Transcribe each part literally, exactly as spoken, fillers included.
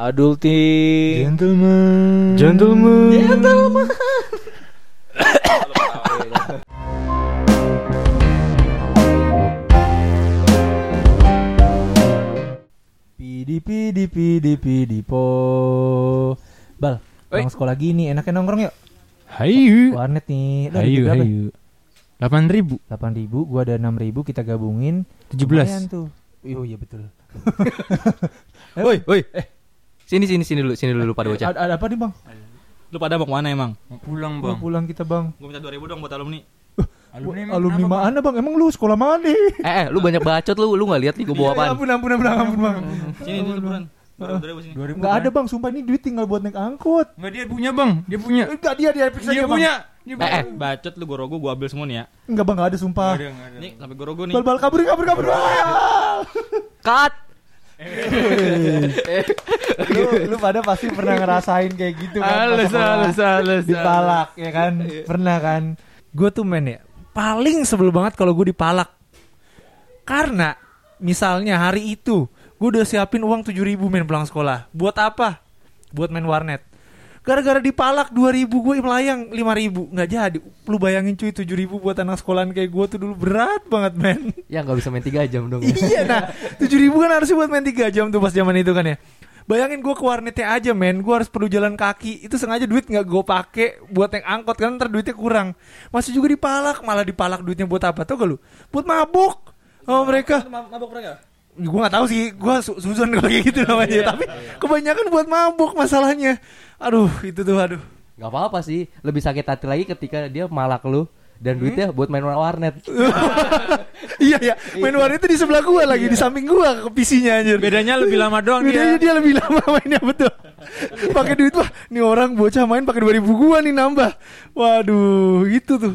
Adulting, gentleman, gentleman, gentleman. Pidi pidi pidi pidi po. Bal, nongkrong sekolah gini enaknya nongkrong yuk. Hayu. Warnet nih. Hayu hayu. Delapan ribu. Delapan ribu. Gua ada enam ribu. Kita gabungin. Tujuh belas. Oh iya betul. Woi woi. Eh. Sini sini sini dulu sini dulu pada bocah. Ada apa nih bang? Lu pada mau kemana emang? Mau pulang bang. Mau pulang kita bang. Gua minta dua ribu dong buat alumni. Uh, alumni emang alumni mana bang? Emang lu sekolah mana? Eh eh lu banyak bacot lu lu nggak lihat nih gua bawa apaan? Ampun ampun ampun ampun bang. Sini itu sebulan. Nggak ada bang, sumpah ini duit tinggal buat naik angkut. Nggak dia punya bang, dia punya. Nggak dia dia fix aja bang. Dia punya. Eh bacot lu gorogo gua ambil semua nih ya. Nggak bang nggak ada sumpah. Nih sampai gorogo nih. Bal bal kabur kabur kabur. Cut. lu, lu pada pasti pernah ngerasain kayak gitu kan, halus, halus, halus, dipalak halus. Ya kan, pernah kan. Gue tuh men ya paling sebel banget kalau gue dipalak. Karena misalnya hari itu gue udah siapin uang tujuh ribu men pulang sekolah. Buat apa? Buat main warnet. Gara-gara dipalak dua ribu gue melayang lima ribu. Gak jadi. Lu bayangin cuy tujuh ribu buat anak sekolahan kayak gue tuh dulu berat banget men. Ya gak bisa main tiga jam dong ya. Iya nah tujuh ribu kan harusnya buat main tiga jam tuh pas zaman itu kan ya. Bayangin gue ke warnetnya aja men. Gue harus perlu jalan kaki. Itu sengaja duit gak gue pake buat naik angkot kan ntar duitnya kurang. Masih juga dipalak. Malah dipalak duitnya buat apa tau gak lu? Buat mabuk sama mereka. Mabuk mereka? Gue gak tahu sih, gue su- susun kalau kayak gitu namanya. Yeah, tapi yeah. Kebanyakan buat mabuk masalahnya. Aduh, itu tuh aduh. Gak apa-apa sih, lebih sakit hati lagi ketika dia malak lu dan hmm? duitnya buat main warnet. Iya ya, main warnet itu di sebelah gue lagi, di samping gue ke P C-nya anjir. Bedanya lebih lama doang dia. Bedanya dia lebih lama mainnya betul. Pakai duit wah, nih orang bocah main pakai dua ribu gue nih nambah. Waduh, gitu tuh.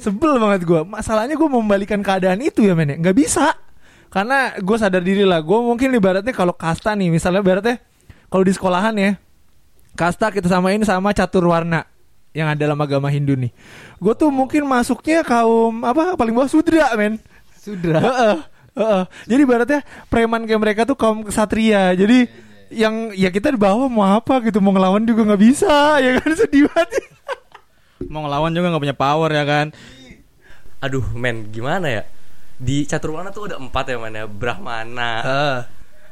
Sebel banget gue. Masalahnya gue membalikan keadaan itu ya men, gak bisa. Karena gue sadar diri lah. Gue mungkin ibaratnya kalau kasta nih, misalnya ibaratnya kalau di sekolahan ya, kasta kita samain sama catur warna yang ada dalam agama Hindu nih. Gue tuh mungkin masuknya kaum apa paling bawah sudra men. Sudra. Heeh. Heeh. Jadi ibaratnya preman kayak mereka tuh kaum kesatria. Jadi yang ya kita di bawah mau apa gitu, mau ngelawan juga nggak bisa ya kan, sedih banget. Mau ngelawan juga nggak punya power ya kan. Aduh men gimana ya? Di catur warna tuh ada empat ya mana Brahmana, uh.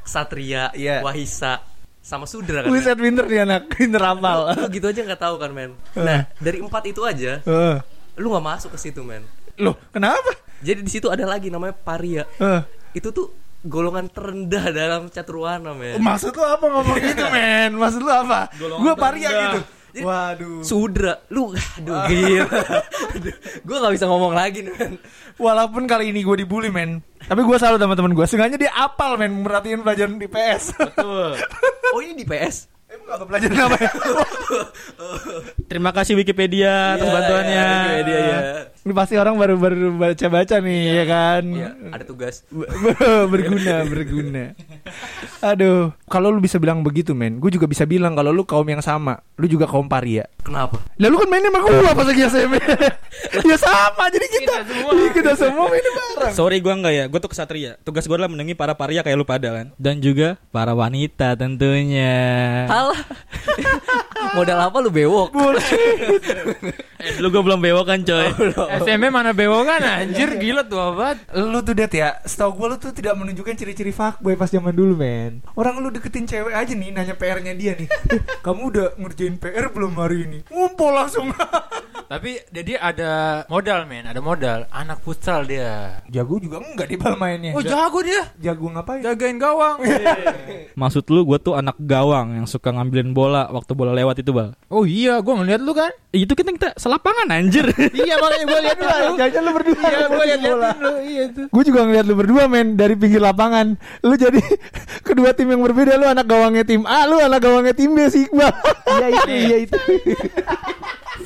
Satria, yeah. Wahisa, sama Sudra kan. Wiset winter nih anak, winter amal. Lu, lu gitu aja nggak tahu kan men. Uh. Nah dari empat itu aja, uh. lu nggak masuk ke situ men. Loh kenapa? Jadi di situ ada lagi namanya Paria. Uh. Itu tuh golongan terendah dalam catur warna men. Maksud lu apa ngomong gitu men? Maksud lu apa? Gue Paria terendah. Gitu. Jadi, waduh. Sudra, lu aduh gila. Gue enggak bisa ngomong lagi, men. Walaupun kali ini gue dibully, men. Tapi gue salut sama teman gue. Seenggaknya dia apal, men, merhatiin pelajaran di P S. Betul. Oh, ini di P S. Emang enggak pelajaran apa ya? Terima kasih Wikipedia atas yeah, bantuannya. Yeah, Wikipedia ya. Ini pasti orang baru-baru baca-baca nih, yeah. Ya kan? Yeah, ada tugas. berguna, berguna. Aduh, kalau lu bisa bilang begitu men, gue juga bisa bilang kalau lu kaum yang sama, lu juga kaum paria. Kenapa? Lah lu kan mainnya sama gue pas lagi S M P. Ya sama, jadi kita Kita semua, kita semua mainnya bareng. Sorry gue enggak ya, gue tuh kesatria. Tugas gue adalah menengi para paria kayak lu pada kan. Dan juga para wanita tentunya. Alah. Modal apa lu bewok? Eh lu gue belum bewok kan coy. Oh, S M P mana bewokan anjir, gila tua banget. Lu tuh Det ya, setau gue lu tuh tidak menunjukkan ciri-ciri fuckboy pas zaman dulu men. Orang lu deketin cewek aja nih, nanya P R-nya dia nih. Kamu udah ngerjain P R belum hari ini? Ngumpul langsung. Tapi jadi ada modal men, ada modal. Anak futsal dia. Jago juga enggak di bal mainnya. Oh jago dia. Jago ngapain? Jagain gawang. Maksud lu gue tuh anak gawang yang suka ngambilin bola waktu bola lewat itu bal. Oh iya gue ngeliat lu kan. Itu kita kita selapangan anjir. Iya makanya gue liat lu. Jajan lu berdua. Iya gue liat lu. Iya tuh. Gue juga ngeliat lu berdua men dari pinggir lapangan. Lu jadi kedua tim yang berbeda. Lu anak gawangnya tim A, lu anak gawangnya tim B si Iqbal. Iya itu, iya itu.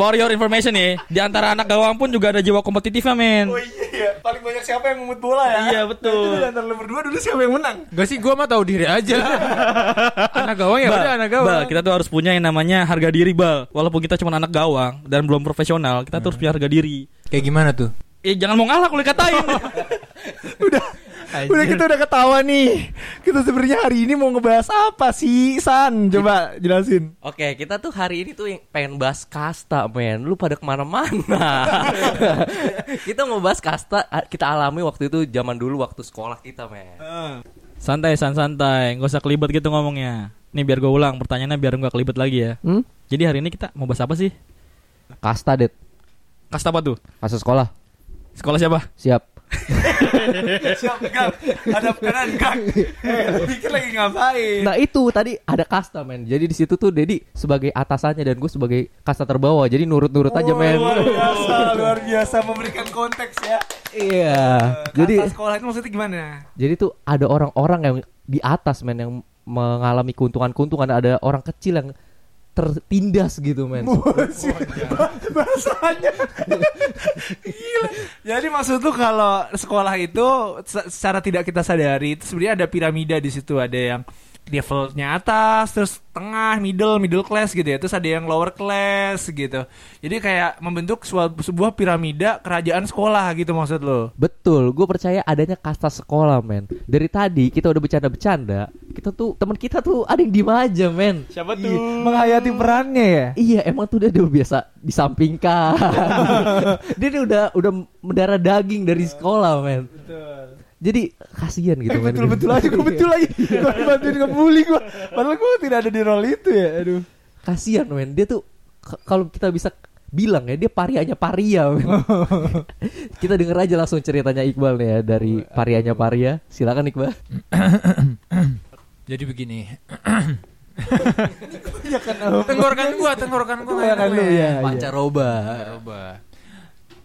For your information nih, di antara anak gawang pun juga ada jiwa kompetitifnya men. Oh iya, paling banyak siapa yang ngumut bola ya. Iya betul. Nah, itu antara lu berdua dulu siapa yang menang? Gak sih, gue mah tahu diri aja. Anak gawang ya udah anak gawang. Bal, kita tuh harus punya yang namanya harga diri bal. Walaupun kita cuma anak gawang dan belum profesional, kita hmm. tuh harus punya harga diri. Kayak gimana tuh? Eh jangan mau ngalah kalau dikatain. Udah Udah kita udah ketawa nih. Kita sebenarnya hari ini mau ngebahas apa sih, San? Coba jelasin. Oke, okay, kita tuh hari ini tuh pengen bahas kasta, men. Lu pada kemana-mana. Kita mau bahas kasta kita alami waktu itu zaman dulu waktu sekolah kita, men. Uh. Santai, San, santai. Gak usah kelibet gitu ngomongnya. Nih biar gue ulang pertanyaannya biar gak kelibet lagi ya. Hmm? Jadi hari ini kita mau bahas apa sih? Kasta, Det. Kasta apa tuh? Kasta sekolah. Sekolah siapa? Siap. Siap, Kang. Ada peran, Kang. Eh, pikir lagi ngapain? Nah, itu tadi ada kasta, men. Jadi di situ tuh Dedi sebagai atasannya dan gue sebagai kasta terbawah. Jadi nurut-nurut oh, aja, men. Luar biasa, luar biasa memberikan konteks ya. Iya. Uh, jadi sekolah itu maksudnya gimana? Jadi tuh ada orang-orang yang di atas, men, yang mengalami keuntungan-keuntungan. Ada orang kecil yang tertindas gitu, men. Bahasanya gila. Jadi maksud tuh kalau sekolah itu secara tidak kita sadari itu sebenarnya ada piramida di situ. Ada yang levelnya atas, terus tengah, middle, middle class gitu ya. Terus ada yang lower class gitu. Jadi kayak membentuk sebuah piramida kerajaan sekolah gitu maksud lo. Betul, gue percaya adanya kasta sekolah, men. Dari tadi kita udah bercanda-bercanda, kita tuh teman kita tuh ada yang diem aja, men. Siapa tuh? Iya, menghayati perannya ya. Iya, emang tuh dia udah biasa disampingkan. Dia udah udah mendarah daging dari sekolah, men. Betul. Jadi kasihan gitu. Eh, betul-betul aja, gue betul lagi. Gue bantuin ngebully gue. Padahal gue tidak ada di role itu ya. Aduh. Kasihan, men. Dia tuh k- kalau kita bisa bilang ya, dia parianya paria, men. Kita denger aja langsung ceritanya Iqbal nih ya, dari parianya paria. Silakan, Iqbal. Jadi begini. Tenggorkan gue, tenggorkan gue. Pancaroba.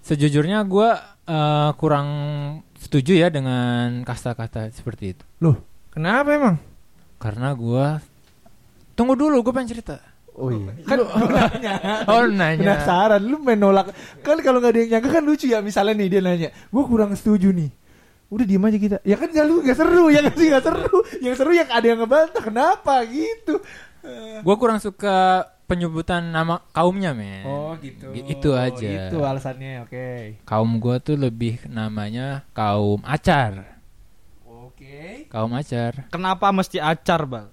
Sejujurnya gue uh, kurang setuju ya dengan kasta-kasta seperti itu. Loh, kenapa emang? Karena gue tunggu dulu, gue pengen cerita. Oh iya. Kan lu nanya. Oh nanya. Penasaran, lu menolak. Kan kalau nggak ada yang nyangka kan lucu ya. Misalnya nih dia nanya, gue kurang setuju nih. Udah diem aja kita. Ya kan lu nggak seru, yang sih nggak seru. Yang seru yang ada yang ngebantah. Kenapa gitu? Gue kurang suka penyebutan nama kaumnya, men. Oh gitu. G- itu aja. Itu alasannya, oke. Okay. Kaum gue tuh lebih namanya kaum acar. Oke. Okay. Kaum acar. Kenapa mesti acar, Bang?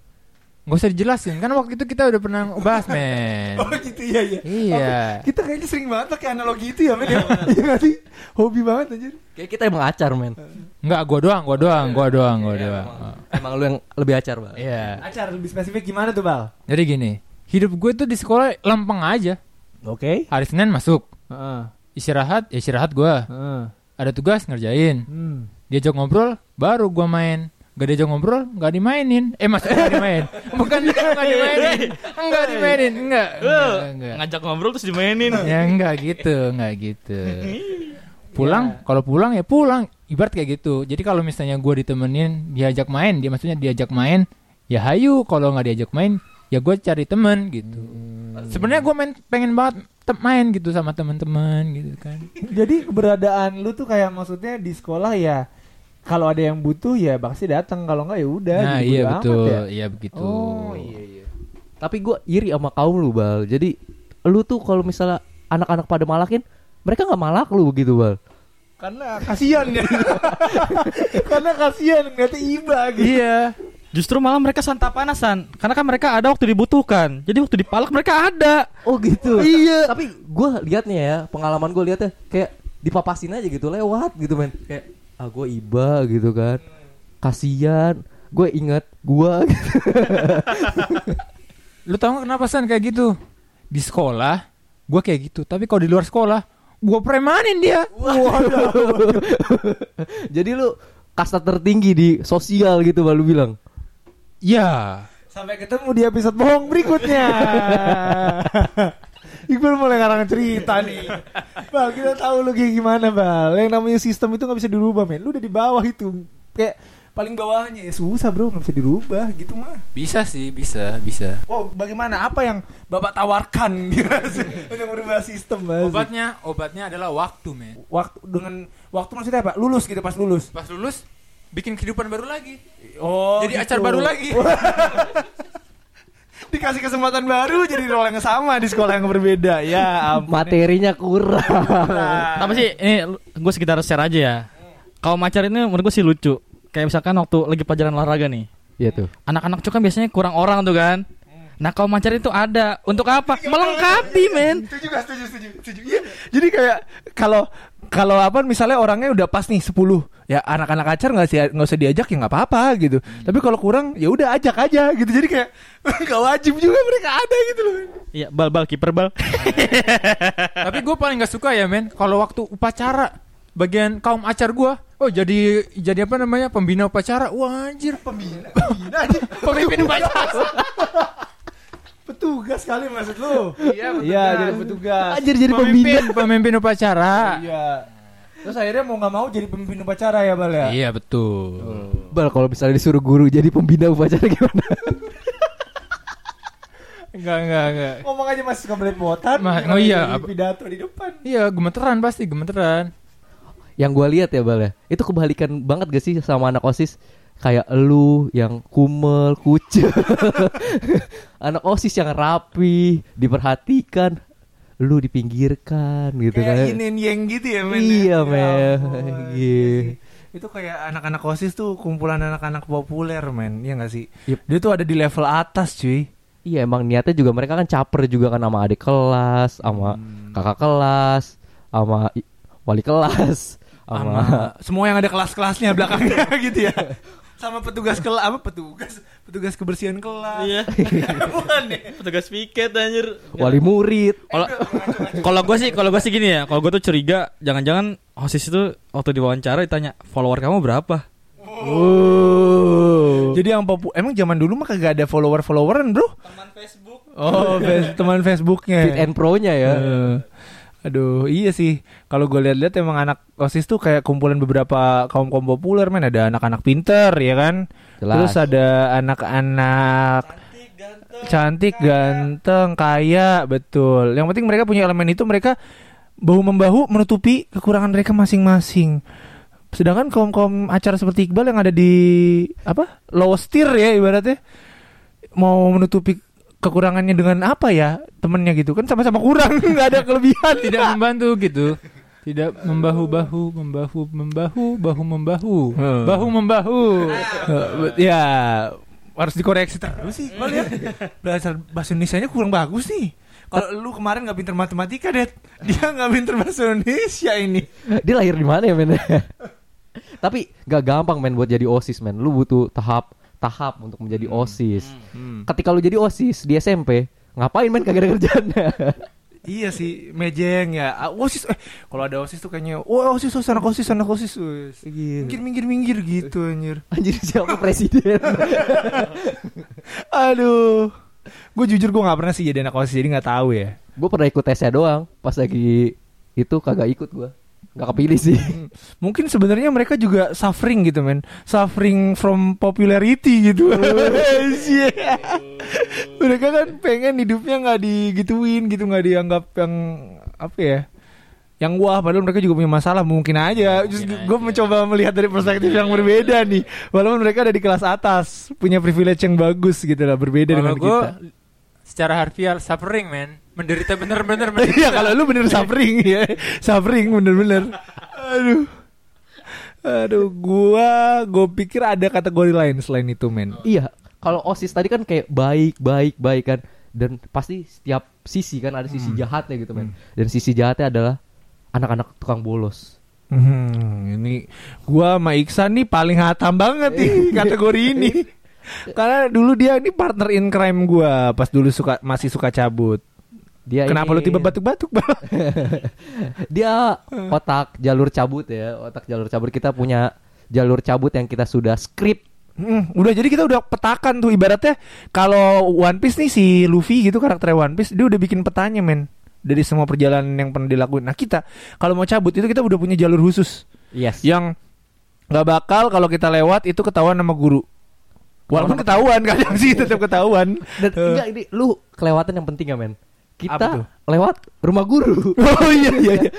Gak usah dijelasin, kan waktu itu kita udah pernah bahas, men. Oh gitu, iya iya. Iya. Oh, kita kayaknya sering banget pakai analogi itu ya, men. Iya nggak sih? Hobi banget anjir. Kayak kita emang acar, men. Enggak, gue doang, gue doang, gue doang, gue doang. Emang lu yang lebih acar, Bang. Iya. Acar lebih spesifik gimana tuh, Bang? Jadi gini. Hidup gue tuh di sekolah lempeng aja. Oke. Okay. Hari Senin masuk. Uh. Istirahat, ya istirahat gue. Uh. Ada tugas ngerjain. Hmm. Diajak ngobrol, baru gue main. Gak diajak ngobrol, gak dimainin. Eh maksudnya gak dimain. Bukan gak dimainin. Enggak dimainin, enggak. Enggak, enggak. Ngajak ngobrol terus dimainin. Ya enggak gitu, enggak gitu. Pulang, yeah. Kalau pulang ya pulang. Ibarat kayak gitu. Jadi kalau misalnya gue ditemenin, diajak main, dia maksudnya diajak main, ya hayu. Kalau gak diajak main, ya gue cari teman gitu. Hmm. Sebenarnya gue main pengen banget te- main gitu sama teman-teman gitu kan. Jadi keberadaan lu tuh kayak maksudnya di sekolah ya kalau ada yang butuh ya pasti datang, kalau enggak ya udah. Nah gitu, iya betul, ya. Iya begitu. Oh iya iya. Tapi gue iri sama kaum lu, Bal. Jadi lu tuh kalau misalnya anak-anak pada malakin, mereka nggak malak lu begitu, Bal. Karena kasihan ya. Karena kasihan ngeliatnya iba gitu. Iya. Justru malah mereka santap panasan. Karena kan mereka ada waktu dibutuhkan. Jadi waktu dipalak mereka ada. Oh gitu. Iya. Tapi gue liatnya ya, pengalaman gue liatnya kayak dipapasin aja gitu, lewat gitu, men. Kayak ah gue iba gitu kan. Kasian. Gue inget gue gitu. Lu tau gak kenapa, San, kayak gitu? Di sekolah gue kayak gitu. Tapi kalau di luar sekolah gue premanin dia. Waduh. Jadi lu kasta tertinggi di sosial gitu, baru bilang. Ya. Sampai ketemu di episode bohong berikutnya. Iqbal mulai ngarang cerita nih. Bal, kita tahu lu kayak gimana, Bal. Yang namanya sistem itu gak bisa dirubah, men. Lu udah di bawah itu. Kayak paling bawahnya ya susah, bro. Gak bisa dirubah gitu mah. Bisa sih, bisa, bisa. Oh, bagaimana? Apa yang Bapak tawarkan untuk merubah sistem, Bal? Obatnya, obatnya adalah waktu, men. Waktu dengan waktu maksudnya apa? Lulus gitu, pas lulus. Pas lulus bikin kehidupan baru lagi. Oh, jadi gitu. Acar baru lagi. Dikasih kesempatan baru, jadi role yang sama di sekolah yang berbeda. Ya ampun. Materinya kurang. Tapi sih ini gue sekitar share aja ya. Kaum acar ini menurut gue sih lucu. kayak misalkan waktu lagi pelajaran olahraga nih. Iya tuh. Anak-anak cowok kan biasanya kurang orang tuh kan. Nah kalau pacar itu ada untuk apa? Melengkapi men. Setuju gak? Setuju, setuju, setuju. Iya. Jadi kayak kalau kalau apa misalnya orangnya udah pas nih sepuluh, ya anak-anak pacar nggak sih nggak usah diajak ya nggak apa-apa gitu. Hmm. Tapi kalau kurang ya udah ajak aja gitu. Jadi kayak nggak wajib juga mereka ada gitu loh. Iya bal-bal kiper bal. Tapi gue paling nggak suka ya men kalau waktu upacara bagian kaum acar gue. Oh jadi jadi apa namanya pembina upacara? Wah anjir pembina. Pembina anjir. Pemimpin upacara. Petugas kali maksud lu. Iya, ya, jadi petugas. Anjir jadi pemimpin, pemimpin upacara. Iya. Terus akhirnya mau enggak mau jadi pemimpin upacara ya, Bal ya? Iya, betul. Oh. Bal kalau misalnya disuruh guru jadi pembina upacara gimana? Enggak, enggak, enggak. Ngomong aja masih kebelepotan. Ma- oh iya, pidato di depan. Iya, gemeteran pasti, gemeteran. Yang gua lihat ya, Bal ya. Itu kebalikan banget gak sih sama anak OSIS? Kayak elu yang kumel, kucel. Anak OSIS yang rapi, diperhatikan. Elu dipinggirkan gitu kayak kan. Kayak yin and yang gitu ya men. Iya men. Iya. Itu kayak anak-anak OSIS tuh kumpulan anak-anak populer men. Iya gak sih? Yep. Dia tuh ada di level atas cuy. Iya emang niatnya juga mereka kan caper juga kan sama adik kelas, sama hmm. kakak kelas, sama wali kelas. Sama semua yang ada kelas-kelasnya belakangnya gitu ya. Sama petugas kelas apa petugas petugas kebersihan kelas. Iya. Petugas piket anjir. Wali murid. Kalau kalau gue sih kalau gue sih gini ya, kalau gue tuh curiga jangan-jangan OSIS itu waktu diwawancara ditanya follower kamu berapa? Oh. Jadi yang popu- emang zaman dulu mah kagak ada follower-followeran, Bro. Teman Facebook. Oh, best, teman Facebooknya. Fit and Pro-nya ya. Uh. Aduh iya sih kalau gue lihat-lihat emang anak OSIS tuh kayak kumpulan beberapa kaum-kaum populer men. Ada anak-anak pinter ya kan. Jelas. Terus ada anak-anak cantik, ganteng, cantik kaya. ganteng, kaya betul. Yang penting mereka punya elemen itu. Mereka bahu-membahu menutupi kekurangan mereka masing-masing. Sedangkan kaum-kaum acara seperti Iqbal yang ada di apa lowest tier ya ibaratnya mau menutupi kekurangannya dengan apa ya temennya gitu kan sama-sama kurang nggak ada kelebihan tidak membantu gitu tidak membahu-bahu membahu membahu bahu membahu hmm. bahu membahu ya harus dikoreksi terus sih ya belajar bahasa Indonesia nya kurang bagus nih kalau lu kemarin nggak pinter matematika det dia nggak pinter bahasa Indonesia ini dia lahir di mana ya men tapi nggak gampang men buat jadi OSIS men lu butuh tahap tahap untuk menjadi hmm. OSIS. Hmm. Ketika lu jadi OSIS di S M P, ngapain men kagak ada kerjaannya? Iya sih, mejeng ya. OSIS eh kalau ada OSIS tuh kayaknya, "Oh, OSIS, oh, anak OSIS, anak OSIS." Minggir-minggir-minggir gitu anjir. Anjir siapa presiden? Aduh. Gue jujur gue enggak pernah sih jadi anak OSIS, jadi enggak tahu ya. Gue pernah ikut tesnya doang, pas lagi itu kagak ikut gue. Gak kepilih sih. Mungkin sebenarnya mereka juga suffering gitu men. Suffering from popularity gitu. Mereka kan pengen hidupnya gak digituin gitu. Gak dianggap yang apa ya, yang wah padahal mereka juga punya masalah. Mungkin aja gue mencoba melihat dari perspektif yang berbeda nih. Walaupun mereka ada di kelas atas, punya privilege yang bagus gitu lah. Berbeda dengan kita. Kalau gue secara harfiah suffering men, menderita bener-bener menderita. Iya kalau lu bener suffering ya. Suffering bener-bener. Aduh. Aduh gua gua pikir ada kategori lain selain itu men. Iya. Kalau OSIS tadi kan kayak baik baik baik kan. Dan pasti setiap sisi kan ada sisi hmm. jahatnya gitu men. Dan sisi jahatnya adalah anak-anak tukang bolos. Hmm, ini gua sama Iksan nih paling hatam banget nih kategori ini. Karena dulu dia ini partner in crime gua pas dulu suka masih suka cabut. Dia kenapa ini... lu tiba batuk-batuk bang? Dia otak jalur cabut ya, otak jalur cabut kita punya jalur cabut yang kita sudah skrip. Hmm, udah jadi kita udah petakan tuh ibaratnya kalau One Piece nih si Luffy gitu karakter One Piece dia udah bikin petanya men dari semua perjalanan yang pernah dilakuin. Nah kita kalau mau cabut itu kita udah punya jalur khusus. Yes. Yang nggak bakal kalau kita lewat itu ketahuan sama guru. Walaupun ketahuan kadang sih tetap ketahuan. Dan enggak ini lu kelewatan yang penting ya men. Kita lewat rumah guru. Oh iya iya iya.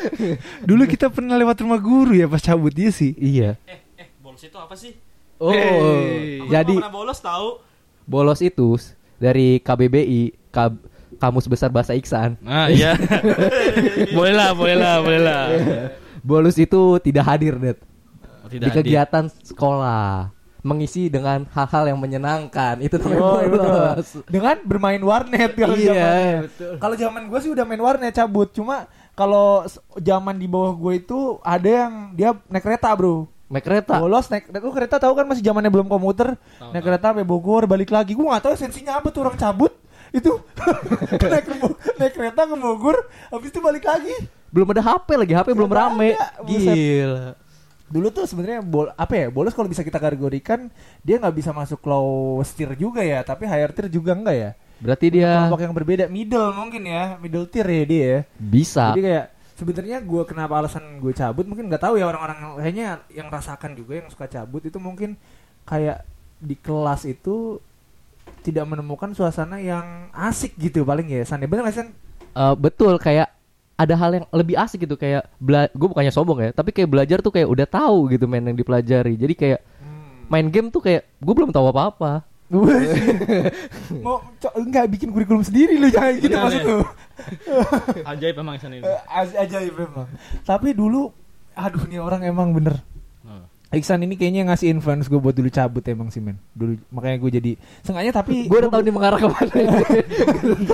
Dulu kita pernah lewat rumah guru ya pas cabut dia sih. Iya. Eh eh bolos itu apa sih? Oh. Hey. Jadi pernah bolos tahu. Bolos itu dari K B B I, K- Kamus Besar Bahasa Iksan. Ah iya. Boleh lah, boleh lah, boleh lah. Bolos itu tidak hadir, Det. Tidak di kegiatan adil. Sekolah mengisi dengan hal-hal yang menyenangkan itu namanya oh, bolos dengan bermain warnet kalau iya, zaman betul. Kalau zaman gue sih udah main warnet cabut, cuma kalau zaman di bawah gue itu ada yang dia naik kereta bro, naik kereta bolos naik, naik gue kereta tahu kan masih zamannya belum komuter tau, naik tau. Kereta sampai Bogor balik lagi gue nggak tahu esensinya apa tuh orang cabut itu naik, naik kereta ke Bogor habis itu balik lagi belum ada H P lagi H P kereta belum rame ada, gila. Dulu tuh sebenarnya bol apa ya bolos kalau bisa kita kategorikan dia nggak bisa masuk low tier juga ya tapi higher tier juga enggak ya berarti dia kelompok yang berbeda middle mungkin ya middle tier ya dia ya bisa jadi kayak sebenarnya gue kenapa alasan gue cabut mungkin nggak tahu ya orang-orang kayaknya yang rasakan juga yang suka cabut itu mungkin kayak di kelas itu tidak menemukan suasana yang asik gitu paling ya San bener nggak San uh, betul kayak ada hal yang lebih asik gitu kayak bela- gue bukannya sombong ya tapi kayak belajar tuh kayak udah tahu gitu main yang dipelajari jadi kayak hmm. main game tuh kayak gue belum tahu apa-apa mau co- nggak bikin kurikulum sendiri lu jangan gitu maksud lu ajaib emang sana ini A- ajaib emang tapi dulu aduh nih orang emang bener Iksan ini kayaknya ngasih influence gue buat dulu cabut emang sih men dulu makanya gue jadi sengaja tapi gue udah tahu dia mengarah kemana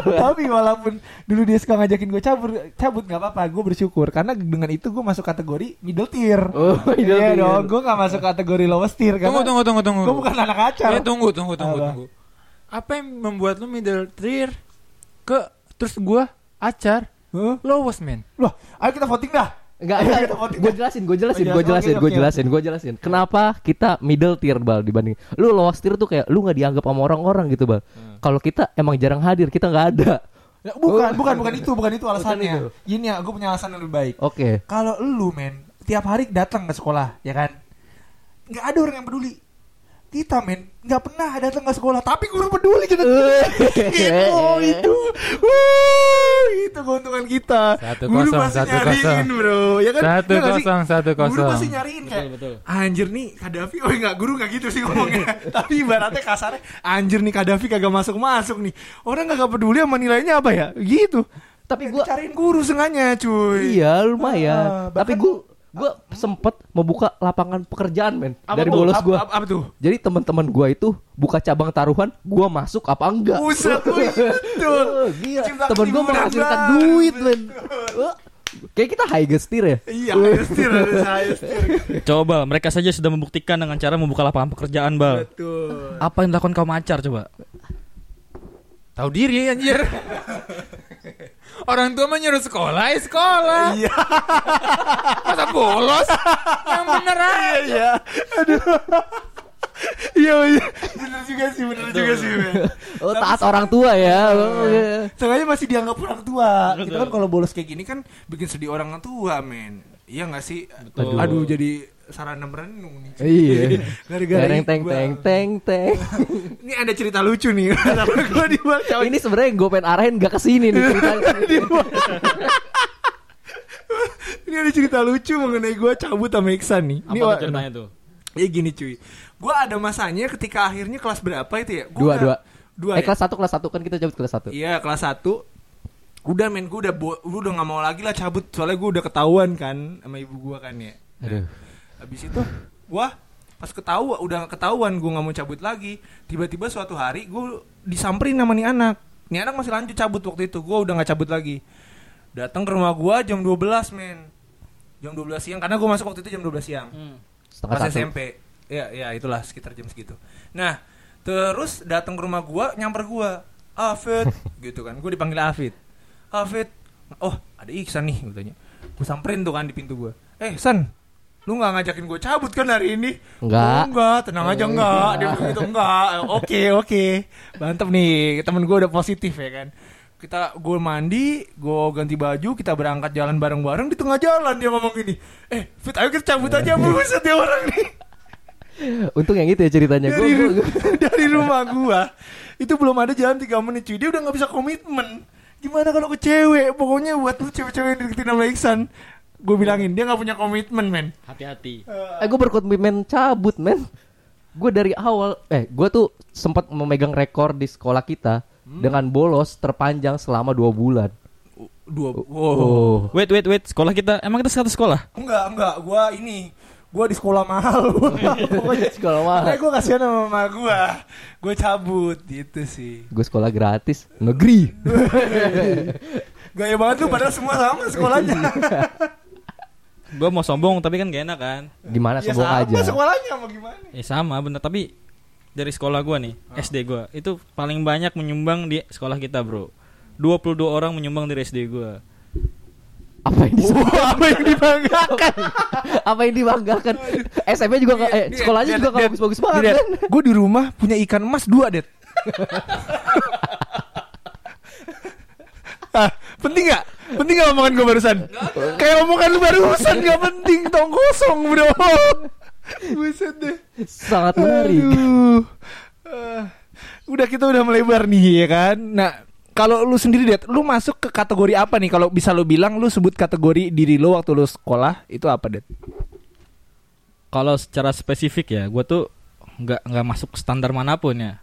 tapi walaupun dulu dia suka ngajakin gue cabut cabut nggak apa-apa gue bersyukur karena dengan itu gue masuk kategori middle tier oh middle tier dong gue nggak masuk kategori lowest tier tunggu tunggu tunggu tunggu gue bukan anak acar ya, tunggu tunggu tunggu apa? Tunggu apa yang membuat lu middle tier ke terus gue acar huh? Lowest men loh ayo kita voting dah. Enggak, gue jelasin, gue jelasin, gue jelasin, gue jelasin, gue jelasin. Kenapa kita middle tier bal dibanding lu lowest tier tuh kayak lu nggak dianggap sama orang-orang gitu bal. Hmm. Kalau kita emang jarang hadir, kita nggak ada. Ya, bukan, oh. bukan, bukan itu, bukan itu alasannya. Gini ya, gue punya alasan yang lebih baik. Oke. Okay. Kalau lu men, tiap hari datang ke sekolah, ya kan? Nggak ada orang yang peduli. Kita men nggak pernah datang ke sekolah tapi guru peduli gitu oh itu wuh, itu keuntungan kita satu guru kosong, masih satu nyariin kosong. Bro ya kan satu ya kosong satu guru kosong guru masih nyariin kayak betul, betul. Anjir nih Kadafi oh nggak guru nggak gitu sih ngomongnya tapi ibaratnya kasarnya anjir nih Kadafi kagak masuk masuk nih orang nggak peduli sama nilainya apa ya gitu tapi gue cariin guru sengaja cuy iya lumayan ah, tapi gue gue sempet membuka lapangan pekerjaan men apa dari tuh? Bolos gue apa, apa, apa tuh? Jadi teman-teman gue itu buka cabang taruhan gue masuk apa enggak buset oh, gila temen gue menghasilkan duit men kayak kita highest tier ya iya highest tier highest tier coba mereka saja sudah membuktikan dengan cara membuka lapangan pekerjaan bal betul apa yang dilakukan kaum acar coba tahu diri anjir orang tua menyuruh sekolah, ya sekolah. Iya. Masa bolos? Yang bener aja. Iya. Aduh. Iya, iya. Bener juga sih, bener betul, juga betul. Sih. Men. Oh, taat orang tua ya. Soalnya masih dianggap orang tua. Betul. Kita kan kalau bolos kayak gini kan bikin sedih orang tua, men. Iya enggak sih? Betul. Aduh, jadi sarana merenung nih. Iya. Gara-gara teng teng teng teng teng. Ini ada cerita lucu nih. Ini sebenarnya gue pengen arahin gak kesini nih ceritanya. Ini ada cerita lucu mengenai gue cabut sama Iksan nih. Apa ini tuh ceritanya tuh? Ya gini cuy. Gue ada masanya ketika akhirnya kelas berapa itu ya? Gua dua gak, dua. Dua. Eh ya? Kelas satu kelas satu kan kita cabut kelas satu. Iya kelas satu. Udah men gue udah bo- udah nggak mau lagi lah cabut soalnya gue udah ketahuan kan sama ibu gue kan ya. Aduh. Habis itu, wah pas ketawa, udah ketahuan gue gak mau cabut lagi. Tiba-tiba suatu hari gue disamperin sama nih anak. Nih anak masih lanjut cabut waktu itu, gue udah gak cabut lagi. Datang ke rumah gue jam dua belas men. Jam dua belas siang, karena gue masuk waktu itu jam dua belas siang hmm. Pas satu. S M P ya, ya itulah sekitar jam segitu. Nah, terus datang ke rumah gue, nyamper gue Afid, gitu kan, gue dipanggil Afid Afid, oh ada Iksan nih katanya. Gue samperin tuh kan di pintu gue. Eh San, lu gak ngajakin gue cabut kan hari ini? Enggak. Oh, enggak, tenang aja enggak. Dia bilang gitu enggak. Oke, oke. Mantap nih, temen gue udah positif ya kan. Kita gue mandi, gue ganti baju, kita berangkat jalan bareng-bareng. Di tengah jalan dia ngomong gini, "Eh, Fit, ayo kita cabut aja." Buset dia orang nih. Untung yang itu ya ceritanya. Dari, gua, gua, gua. dari rumah gue itu belum ada jalan tiga menit cuy. Dia udah gak bisa komitmen. Gimana kalau ke cewek? Pokoknya buat lu cewek-cewek yang deketin sama Iksan, gue bilangin dia nggak punya komitmen men. Hati-hati. Eh gue berkomitmen cabut men. Gue dari awal eh gue tuh sempat memegang rekor di sekolah kita hmm. dengan bolos terpanjang selama dua bulan. Dua. Wow. Oh. Wait wait wait sekolah kita emang kita satu sekolah? Enggak enggak gue ini gue di sekolah mahal. Pokoknya sekolah mahal. Karena gue kasihan sama mama gue, gue cabut gitu sih. Gue sekolah gratis negeri. Gaya banget lu, padahal semua sama sekolahnya. Gue mau sombong tapi kan gak enak kan. Gimana ya, sombong sama aja? Sama sekolahnya mau gimana? Ya sama bener, tapi dari sekolah gue nih, ah. S D gue itu paling banyak menyumbang di sekolah kita bro. dua puluh dua orang menyumbang dari S D gue. Apa yang dibanggakan? Apa yang dibanggakan? Apa yang dibanggakan? S M P juga eh, sekolahnya juga kalau bagus-bagus banget kan. Gue di rumah punya ikan emas dua, Det. Ah, penting enggak? Penting enggak omongan gue barusan? Kayak omongan lu barusan enggak penting, tong kosong, bro. Buset deh. Sangat menarik. Aduh. Uh, udah kita udah melebar nih ya kan. Nah, kalau lu sendiri Det, lu masuk ke kategori apa nih? Kalau bisa lu bilang, lu sebut kategori diri lu waktu lu sekolah itu apa Det? Kalau secara spesifik ya, gue tuh nggak nggak masuk standar manapun ya.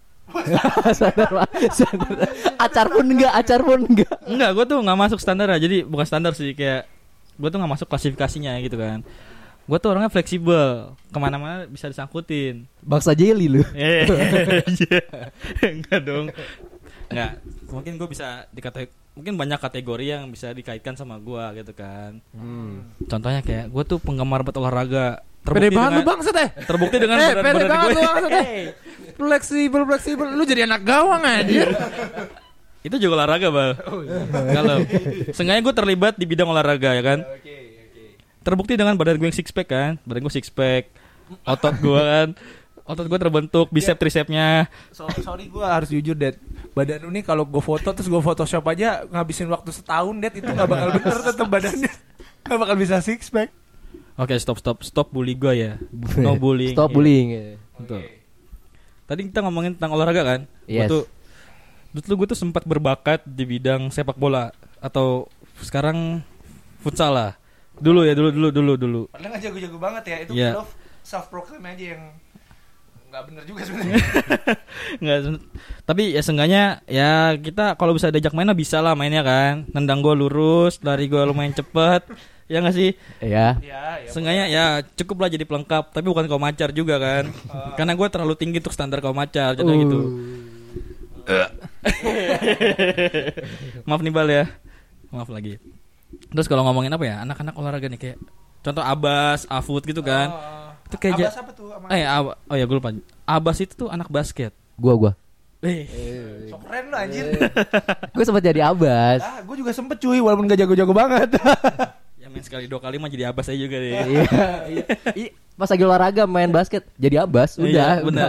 Standar, standar, acar pun nggak, acar pun nggak. Nggak, gue tuh nggak masuk standar ya. Jadi bukan standar sih, kayak gue tuh nggak masuk klasifikasinya gitu kan. Gue tuh orangnya fleksibel, kemana-mana bisa disangkutin. Baksa jeli lu? Eh, enggak dong. Nggak, mungkin gue bisa dikategori, mungkin banyak kategori yang bisa dikaitkan sama gue gitu kan. hmm. Contohnya kayak gue tuh penggemar buat olahraga. Terbukti pede banget lu bangset eh. Terbukti dengan eh, badan-badan gue. Eh, pede banget lu bangset eh. Fleksibel, fleksibel. Lu jadi anak gawang aja. Itu juga olahraga, Bal. Oh, iya. Kalau seenggaknya gue terlibat di bidang olahraga ya kan. Oke, okay, oke. Okay. Terbukti dengan badan gue yang six pack kan. Badan gue six pack. Otot gue kan. Otot gue terbentuk, bicep, yeah, tricepnya. So, sorry gue harus jujur Det, badan lu nih kalau gue foto terus gue photoshop aja ngabisin waktu setahun Det, itu gak bakal bener tetep badannya. Gak bakal bisa six pack. Oke, okay, stop stop stop bully gue ya. No bullying. Stop yeah. bullying ya. Betul. Okay. Tadi kita ngomongin tentang olahraga kan? Yes. Waktu dulu gue tuh sempat berbakat di bidang sepak bola atau sekarang futsal lah. Dulu ya, dulu dulu dulu dulu. Padahal gak jago-jago banget ya. Itu yeah. love self proclaim aja yang nggak bener juga sebenarnya. Nggak, tapi ya seenggaknya ya kita kalau bisa diajak mainnya bisa lah mainnya kan. Nendang gue lurus, lari gue lumayan cepet. Ya nggak sih? Iya. Ya, ya, seenggaknya ya cukup lah jadi pelengkap. Tapi bukan kaum macar juga kan. Uh. Karena gue terlalu tinggi untuk standar kaum macar. Jadi uh. gitu. Uh. Maaf nih Bal ya. Maaf lagi. Terus kalau ngomongin apa ya? Anak-anak olahraga nih kayak contoh Abbas, Afut gitu kan. Uh. Itu kayak Abbas ja- apa tuh? Eh, ab- oh ya gue lupa. Abbas itu tuh anak basket. Gua gua. Eh, so keren lo anjir. Gue sempat jadi Abbas. Ah, gue juga sempet cuy walaupun gak jago-jago banget. Ya main sekali dua kali mah jadi Abbas aja juga deh. Iya. Iya. Pas lagi olahraga main basket jadi Abbas udah. Iya, benar.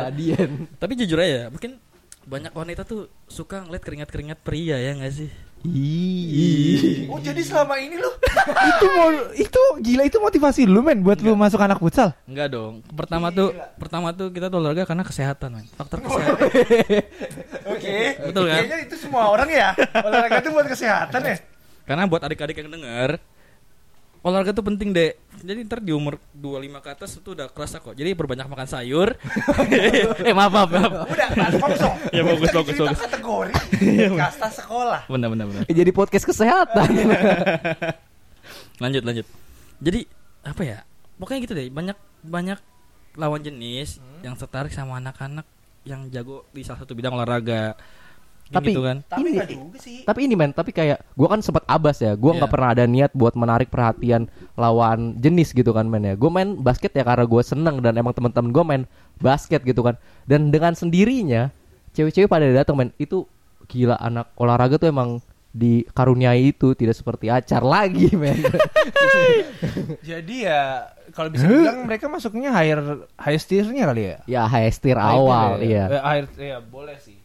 Tapi jujur aja, mungkin banyak wanita tuh suka ngeliat keringat-keringat pria ya enggak sih? Ih. Oh jadi selama ini lu itu mau itu gila itu motivasi lu men buat enggak. Lu masuk anak futsal? Enggak dong. Pertama gila. tuh pertama tuh kita tuh olahraga karena kesehatan men. Faktor kesehatan. Oke. Okay. Betul kan? Kayaknya itu semua orang ya. Olahraga tuh buat kesehatan ya. Karena buat adik-adik yang denger, olahraga tuh penting deh. Jadi ntar di umur dua puluh lima ke atas itu udah kerasa kok. Jadi berbanyak makan sayur. Eh maaf maaf maaf. Udah langsung. Ya bagus bagus bagus. Kategori kasta sekolah. Benar benar benar. Jadi podcast kesehatan. Lanjut lanjut. Jadi apa ya? Pokoknya gitu deh. Banyak banyak lawan jenis hmm. yang tertarik sama anak-anak yang jago di salah satu bidang olahraga. Tapi gitu kan. Tapi ini juga sih. Tapi ini men, tapi kayak gue kan sempat Abbas ya. Gue enggak yeah. pernah ada niat buat menarik perhatian lawan jenis gitu kan men ya. Gue main basket ya karena gue seneng dan emang teman-teman gue main basket gitu kan. Dan dengan sendirinya cewek-cewek pada datang men. Itu gila anak olahraga tuh emang dikaruniai itu, tidak seperti acar lagi men. Jadi ya kalau bisa bilang mereka masuknya higher high tier-nya kali ya. Ya high tier awal ya. Iya. High ya boleh sih.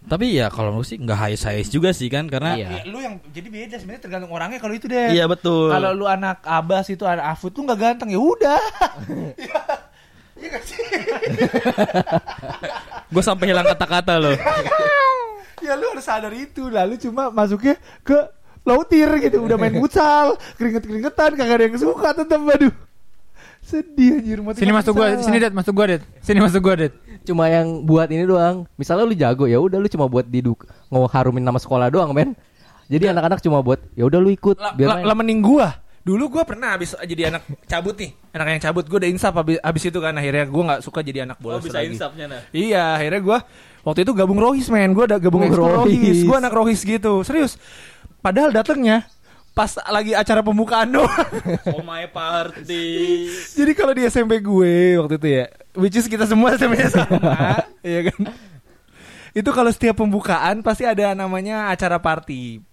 Tapi ya kalau lu sih nggak high-size juga sih kan karena iya. ya, lu yang jadi beda sebenarnya tergantung orangnya kalau itu deh. Iya betul. Kalau lu anak Abbas itu anak Afud tuh nggak ganteng ya udah. Iya nggak sih. Gue sampai hilang kata-kata loh. Ya lu harus sadar itu lalu cuma masuknya ke low tier gitu udah main futsal keringet-keringetan kagak ada yang suka tetap aduh. Sedih anjir mati. Sini masuk gua, sini Det, masuk gua Det. Sini masuk gua Det. Cuma yang buat ini doang. Misalnya lu jago ya udah lu cuma buat diduk ngeharumin nama sekolah doang, men. Jadi ya. Anak-anak cuma buat ya udah lu ikut biar lah la, la mending gua. Dulu gue pernah abis jadi anak cabut nih, anak yang cabut. Gue udah insaf abis, abis itu kan. Akhirnya gue gak suka jadi anak bolos oh, bisa lagi insafnya, nah. Iya akhirnya gue waktu itu gabung Rohis men. Gue ada gabung oh, Rohis. Gue anak Rohis gitu. Serius. Padahal datangnya pas lagi acara pembukaan doang. Oh my party. Jadi kalau di S M P gue waktu itu ya, which is kita semua S M P-nya sama. Iya kan. Itu kalau setiap pembukaan pasti ada namanya acara party.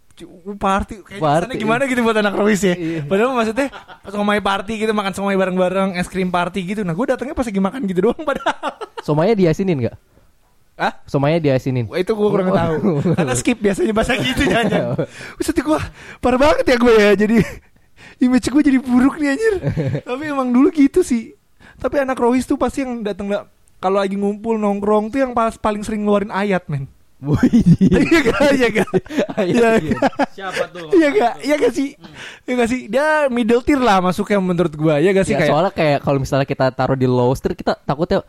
Party, kayaknya gimana gitu buat anak Rohis ya. Iya. Padahal maksudnya somai party gitu, makan somai bareng-bareng, es krim party gitu. Nah gue datangnya pas lagi makan gitu doang padahal. Somainya diasinin gak? Hah? Somainya diasinin? Wah, itu gue kurang oh. tahu. Karena skip biasanya bahasa gitu jangan-jangan. Maksudnya gue parah banget ya gue ya. Jadi image gue jadi buruk nih anjir. Tapi emang dulu gitu sih. Tapi anak Rohis tuh pasti yang datang gak, kalau lagi ngumpul nongkrong tuh yang paling sering ngeluarin ayat men. Iya gak, iya gak, siapa tuh? Iya gak, iya gak sih, iya gak sih, dia middle tier lah masuknya menurut gue, iya gak sih ya, kayak. Soalnya kayak kalau misalnya kita taruh di low tier kita takutnya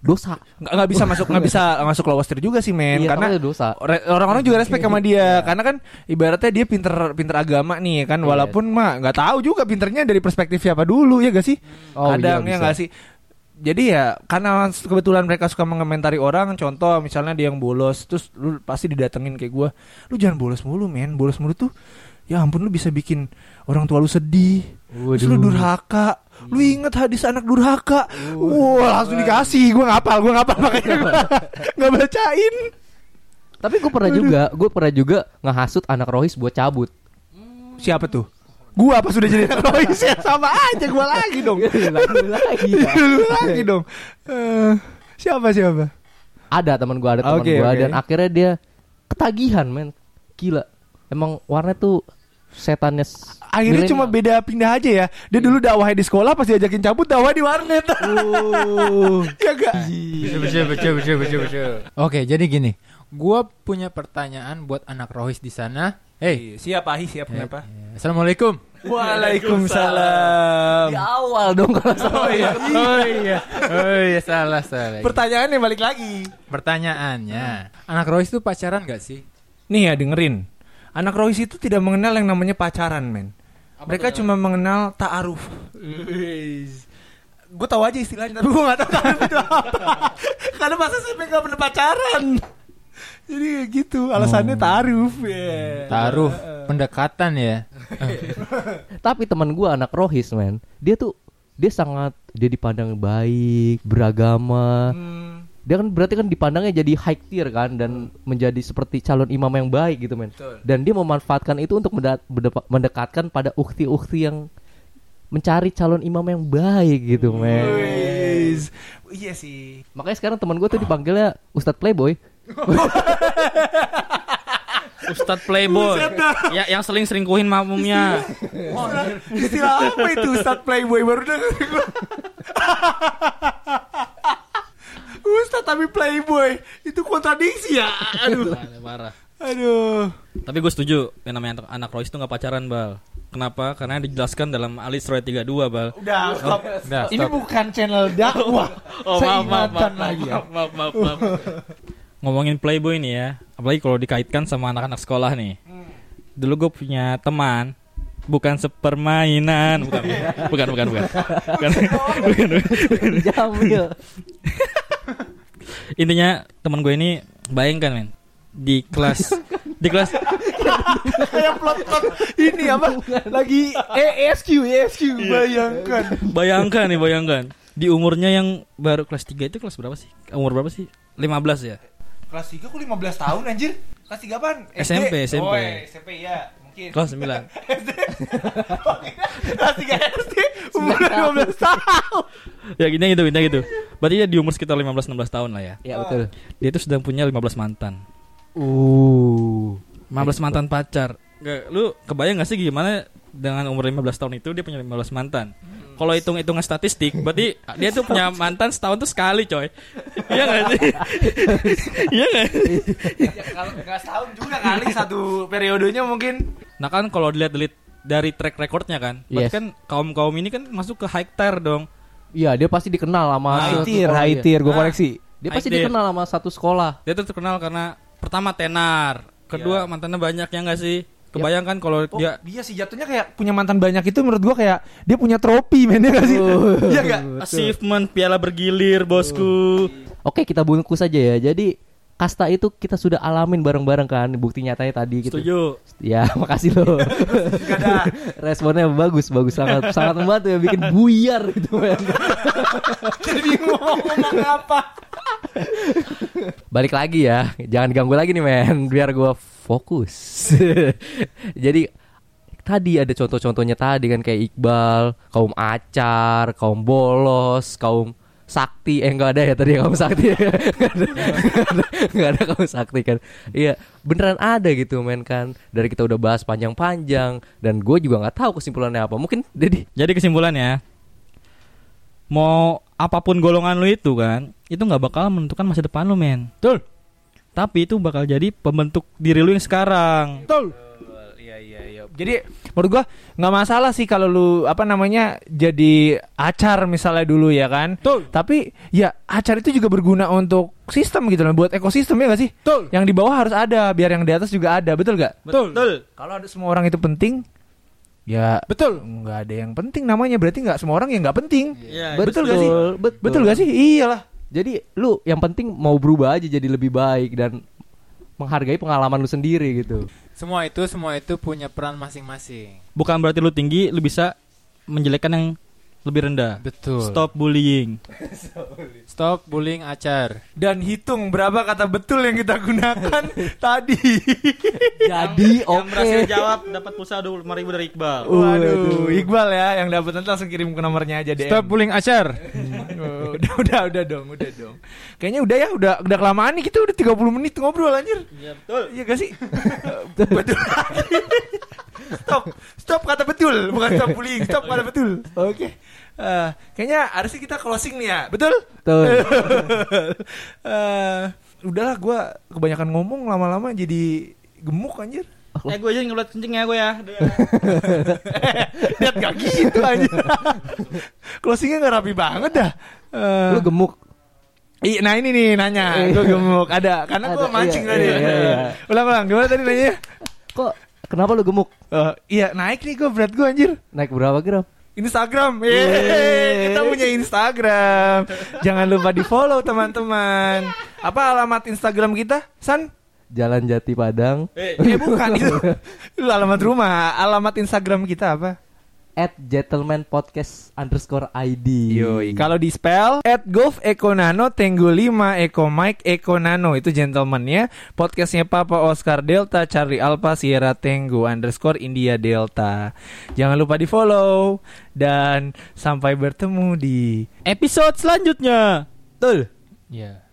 dosa. Nggak, nggak bisa masuk, nggak bisa masuk low tier juga sih men, iya, karena dosa. Orang-orang juga respect sama dia, karena kan ibaratnya dia pinter, pinter agama nih kan, walaupun iya. mah nggak tahu juga pinternya dari perspektif siapa dulu, ya gak sih, oh, kadang iya, ya gak sih. Jadi ya karena kebetulan mereka suka mengomentari orang. Contoh misalnya dia yang bolos, terus lu pasti didatengin kayak gue, lu jangan bolos mulu men, bolos mulu tuh ya ampun lu bisa bikin orang tua lu sedih. Waduh. Terus lu durhaka. Lu inget hadis anak durhaka. Wah wow, langsung dikasih. Gue ngapal, gue ngapal makanya gue gak bacain. Tapi gue pernah Waduh. juga Gue pernah juga ngehasut anak Rohis buat cabut. Siapa tuh? Gua apa sudah jadi anak Rohis ya sama aja gua lagi dong. Lalu lagi. Lalu lagi dong. Uh, siapa siapa? Ada teman gua, ada teman okay, gua okay. Dan akhirnya dia ketagihan men. Gila. Emang warna tuh setannya. Akhirnya cuma gak? Beda pindah aja ya. Dia dulu dakwahnya di sekolah pas diajakin cabut dakwah di warnet. Oh. Ya enggak? Betul betul betul betul betul. Oke, jadi gini. Gua punya pertanyaan buat anak Rohis di sana. Hey, siap Ahi, siap kenapa? Hey, assalamualaikum. Waalaikumsalam. Di awal dong kalau salah. Oh iya, oh iya, oh iya salah salah. Pertanyaannya balik lagi. Pertanyaannya, hmm. anak Rohis itu pacaran nggak sih? Nih ya dengerin, anak Rohis itu tidak mengenal yang namanya pacaran men. Apa mereka cuma namanya? Mengenal ta'aruf. Gue tahu aja istilahnya, tapi gue nggak tahu ta'aruf itu apa. Karena masa sampai nggak pernah pacaran. Jadi gitu, alasannya ta'aruf yeah. Ta'aruf, pendekatan ya. Tapi teman gue anak Rohis man, dia tuh, dia sangat, dia dipandang baik, beragama hmm. Dia kan berarti kan dipandangnya jadi high tier kan. Dan hmm. menjadi seperti calon imam yang baik gitu man. Betul. Dan dia memanfaatkan itu untuk mendekatkan pada ukti-ukti yang mencari calon imam yang baik gitu man. Iya sih. Makanya sekarang teman gue tuh dipanggilnya Ustadz Playboy. Ustadz Playboy ya, yang seling selingkuhin makmumnya. Oh, istilah apa itu Ustadz Playboy? Baru dengar gue. Ustadz tapi Playboy. Itu kontradiksi ya. Aduh parah. Aduh. Tapi gue setuju yang namanya anak Rohis itu gak pacaran Bal. Kenapa? Karena dijelaskan dalam Al-Isra tiga puluh dua, Bal. Udah, stop. Oh, udah, stop. Ini bukan channel dakwah. Oh, saya ingatkan lagi ya. Maaf, maaf, maaf. Ngomongin Playboy nih ya. Apalagi kalau dikaitkan sama anak-anak sekolah nih. Dulu gue punya teman. Bukan sepermainan. Bukan, bukan, bukan. Bukan, bukan. bukan, bukan. Jamil. Intinya teman gue ini, bayangkan men. Di kelas... Di kelas... Kayak plot-plot ini apa lagi E S Q E S Q bayangkan bayangkan nih bayangkan di umurnya yang baru kelas tiga itu kelas berapa sih umur berapa sih lima belas ya kelas tiga kok lima belas tahun anjir kelas tiga apaan S M P S M P oh, S M P ya mungkin kelas sembilan S D kelas tiga S D umur lima belas tahun ya gini gitu gini gitu berarti dia di umur sekitar lima belas enam belas tahun lah ya ya betul dia itu sedang punya lima belas mantan uh lima belas mantan pacar. Nggak, lu kebayang gak sih gimana dengan umur lima belas tahun itu dia punya lima belas mantan. Hmm. Kalau hitung-hitungan statistik berarti dia tuh punya mantan setahun tuh sekali, coy. Iya enggak sih? Iya enggak? Ya kalau enggak setahun juga kali satu periodenya mungkin. Nah kan kalau dilihat-lihat dari track recordnya kan. Berarti yes. kan kaum-kaum ini kan masuk ke high tier dong. Iya, dia pasti dikenal sama high tier, high tier gue koreksi. Dia pasti dikenal sama satu sekolah. Dia tuh terkenal karena pertama tenar. Kedua ya. Mantannya banyak ya gak sih? Kebayangkan ya. Kalau oh, dia dia sih jatuhnya kayak punya mantan banyak itu menurut gua kayak dia punya trofi men, ya enggak sih? Iya enggak? Achievement piala bergilir, bosku. Oke, kita bungkus aja ya. Jadi kasta itu kita sudah alamin bareng-bareng kan, bukti nyatanya tadi gitu. Setuju. Ya, makasih lo. Ada responnya bagus, bagus sangat sangat membantu ya, bikin buyar gitu men. Jadi mau ngomong apa? Balik lagi ya. Jangan ganggu lagi nih men, biar gua fokus. Jadi tadi ada contoh-contohnya tadi kan, kayak Iqbal, kaum acar, kaum bolos, kaum sakti. Eh enggak ada ya tadi kaum sakti. Enggak ada. Enggak ada kaum sakti kan. Iya, beneran ada gitu men kan. Dari kita udah bahas panjang-panjang dan gue juga enggak tahu kesimpulannya apa. Mungkin Dedi. Jadi kesimpulannya, mau apapun golongan lu itu kan, itu enggak bakal menentukan masa depan lu men. Betul. Tapi itu bakal jadi pembentuk diri lu yang sekarang. Betul. Iya iya iya. Jadi menurut gua enggak masalah sih kalau lu apa namanya jadi acar misalnya dulu ya kan. Betul. Tapi ya acar itu juga berguna untuk sistem gitu loh, buat ekosistem ya enggak sih? Betul. Yang di bawah harus ada biar yang di atas juga ada, betul enggak? Betul. Betul. Kalau ada semua orang itu penting, ya betul, enggak ada yang penting namanya, berarti enggak semua orang yang enggak penting. Ya, betul enggak sih? Betul. Betul enggak sih? Iyalah. Jadi lu yang penting mau berubah aja jadi lebih baik dan menghargai pengalaman lu sendiri gitu. Semua itu semua itu punya peran masing-masing. Bukan berarti lu tinggi lu bisa menjelekkan yang lebih rendah. Betul. Stop bullying. Stop bullying acar. Dan hitung berapa kata betul yang kita gunakan tadi. Jadi oke. Yang berhasil jawab dapat pulsa dua puluh lima ribu dari Iqbal. Waduh, Iqbal ya yang dapat, nanti langsung kirim ke nomornya aja D M. Stop bullying acar. Udah udah udah dong, udah dong. Kayaknya udah ya, udah udah kelamaan nih, kita udah tiga puluh menit ngobrol anjir. Iya betul. Iya enggak sih? Betul. Stop, stop kata betul, bukan stop bullying, stop kata betul. Oke. Okay. Uh, kayaknya harusnya kita closing nih ya, betul? Betul. uh, udahlah, gue kebanyakan ngomong lama-lama jadi gemuk anjir. Eh gue aja ngeluat kencing ya gue ya. Lihat gak gitu anjir. Closingnya gak rapi banget dah. Uh, Lu gemuk. I, nah ini nih nanya, gue gemuk ada karena gue mancing iya, tadi. Iya, iya, iya. Ulang-ulang, gimana tadi nanya? Kok kenapa lu gemuk? Uh, iya naik nih gue, berat gue anjir. Naik berapa gram? Instagram, yeay, kita punya Instagram. Jangan lupa di follow teman-teman. Apa alamat Instagram kita, San? Jalan Jati Padang. Eh hey. ya, bukan itu. Lu alamat rumah. Alamat Instagram kita apa? At gentlemanpodcast underscore I D. Yoi. Kalau di spell At golf Eko Nano Tenggu lima Eko Mike Eko Nano. Itu gentlemannya. Podcastnya Papa Oscar Delta Charlie Alpha Sierra Tenggu underscore India Delta. Jangan lupa di follow. Dan sampai bertemu di episode selanjutnya. Betul. Ya yeah.